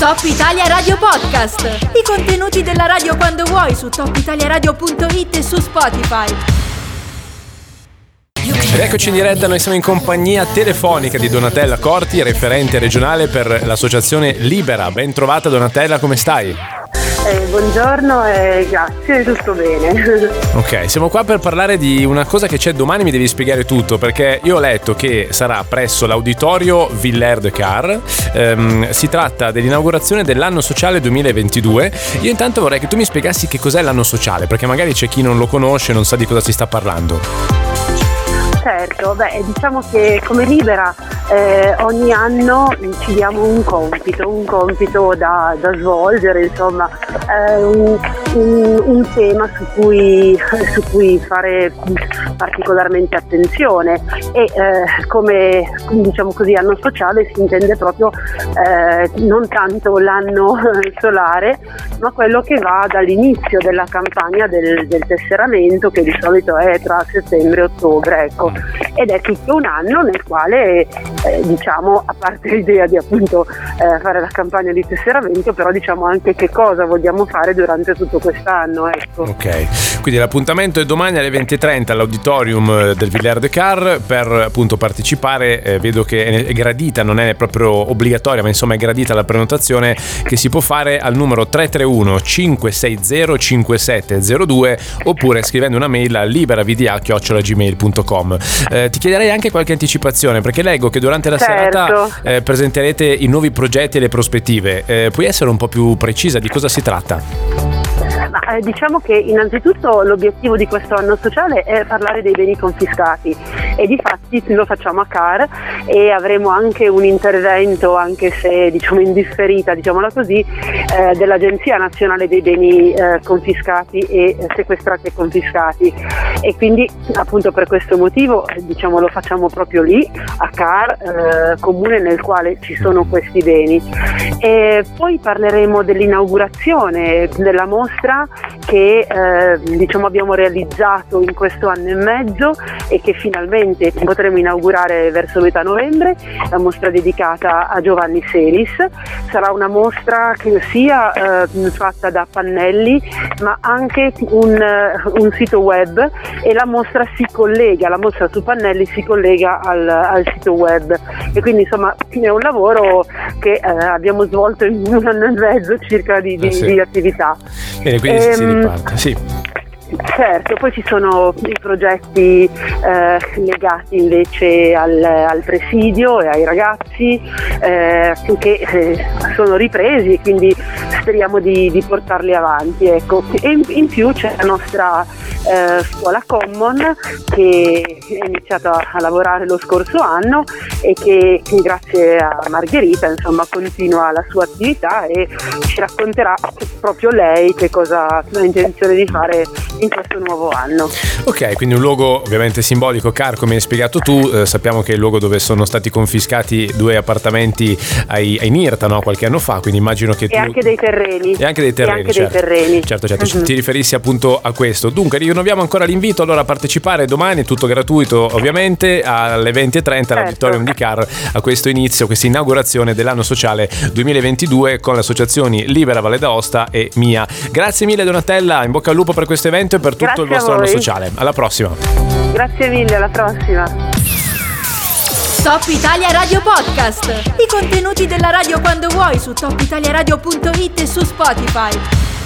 Top Italia Radio Podcast. I contenuti della radio quando vuoi su topitaliaradio.it e su Spotify. Ed eccoci in diretta, noi siamo in compagnia telefonica di Donatella Corti, referente regionale per l'associazione Libera. Ben trovata Donatella, come stai? Buongiorno e grazie, tutto bene. Ok, siamo qua per parlare di una cosa che c'è domani, mi devi spiegare tutto, perché io ho letto che sarà presso l'auditorio Villa Dechar. Si tratta dell'inaugurazione dell'anno sociale 2022. Io intanto vorrei che tu mi spiegassi che cos'è l'anno sociale, perché magari c'è chi non lo conosce, non sa di cosa si sta parlando. Certo, diciamo che come Libera ogni anno ci diamo un compito da svolgere, insomma, un tema su cui fare particolarmente attenzione e come, diciamo così, anno sociale si intende proprio non tanto l'anno solare, ma quello che va dall'inizio della campagna del tesseramento, che di solito è tra settembre e ottobre, ecco. Ed è tutto un anno nel quale diciamo, a parte l'idea di appunto fare la campagna di tesseramento, però diciamo anche che cosa vogliamo fare durante tutto quest'anno, ecco. Ok, quindi l'appuntamento è domani alle 20.30 all'auditorium del Villa Dechar per appunto partecipare. Vedo che è gradita, non è proprio obbligatoria, ma insomma è gradita la prenotazione che si può fare al numero 331 560 5702 oppure scrivendo una mail a liberavda@gmail.com. Ti chiederei anche qualche anticipazione, perché leggo che durante la serata presenterete i nuovi progetti e le prospettive. Puoi essere un po' più precisa di cosa si tratta? Ma diciamo che innanzitutto l'obiettivo di questo anno sociale è parlare dei beni confiscati e difatti lo facciamo a CAR e avremo anche un intervento, anche se diciamo indifferita, diciamola così, dell'Agenzia Nazionale dei Beni Confiscati e Sequestrati e Confiscati, e quindi appunto per questo motivo diciamo lo facciamo proprio lì a CAR, comune nel quale ci sono questi beni. E poi parleremo dell'inaugurazione della mostra che diciamo abbiamo realizzato in questo anno e mezzo e che finalmente potremo inaugurare verso metà novembre, la mostra dedicata a Giovanni Selis. Sarà una mostra che sia fatta da pannelli ma anche un sito web, e la mostra su pannelli si collega al sito web, e quindi insomma è un lavoro che abbiamo svolto in un anno e mezzo circa di attività. Bene, quindi si riparte, sì. Certo, poi ci sono i progetti legati invece al presidio e ai ragazzi che sono ripresi, e quindi speriamo di portarli avanti, ecco. E in più c'è la nostra scuola Common, che è iniziata a lavorare lo scorso anno e che grazie a Margherita insomma continua la sua attività, e ci racconterà proprio lei che cosa ha intenzione di fare in questo nuovo anno. Ok, quindi un luogo ovviamente simbolico, Car, come hai spiegato tu. Sappiamo che è il luogo dove sono stati confiscati 2 appartamenti ai NIRTA, no? Qualche anno fa, quindi immagino che tu... E anche dei terreni. Certo, uh-huh. Ti riferissi appunto a questo. Dunque rinnoviamo ancora l'invito allora a partecipare domani, tutto gratuito ovviamente, alle 20.30 certo. All'auditorium di Car, a questa inaugurazione dell'anno sociale 2022 con le associazioni Libera Valle d'Aosta e Mia. Grazie mille Donatella, in bocca al lupo per questo evento e per tutto il vostro anno sociale. Alla prossima. Grazie mille, alla prossima. Top Italia Radio Podcast. I contenuti della radio quando vuoi su topitaliaradio.it e su Spotify.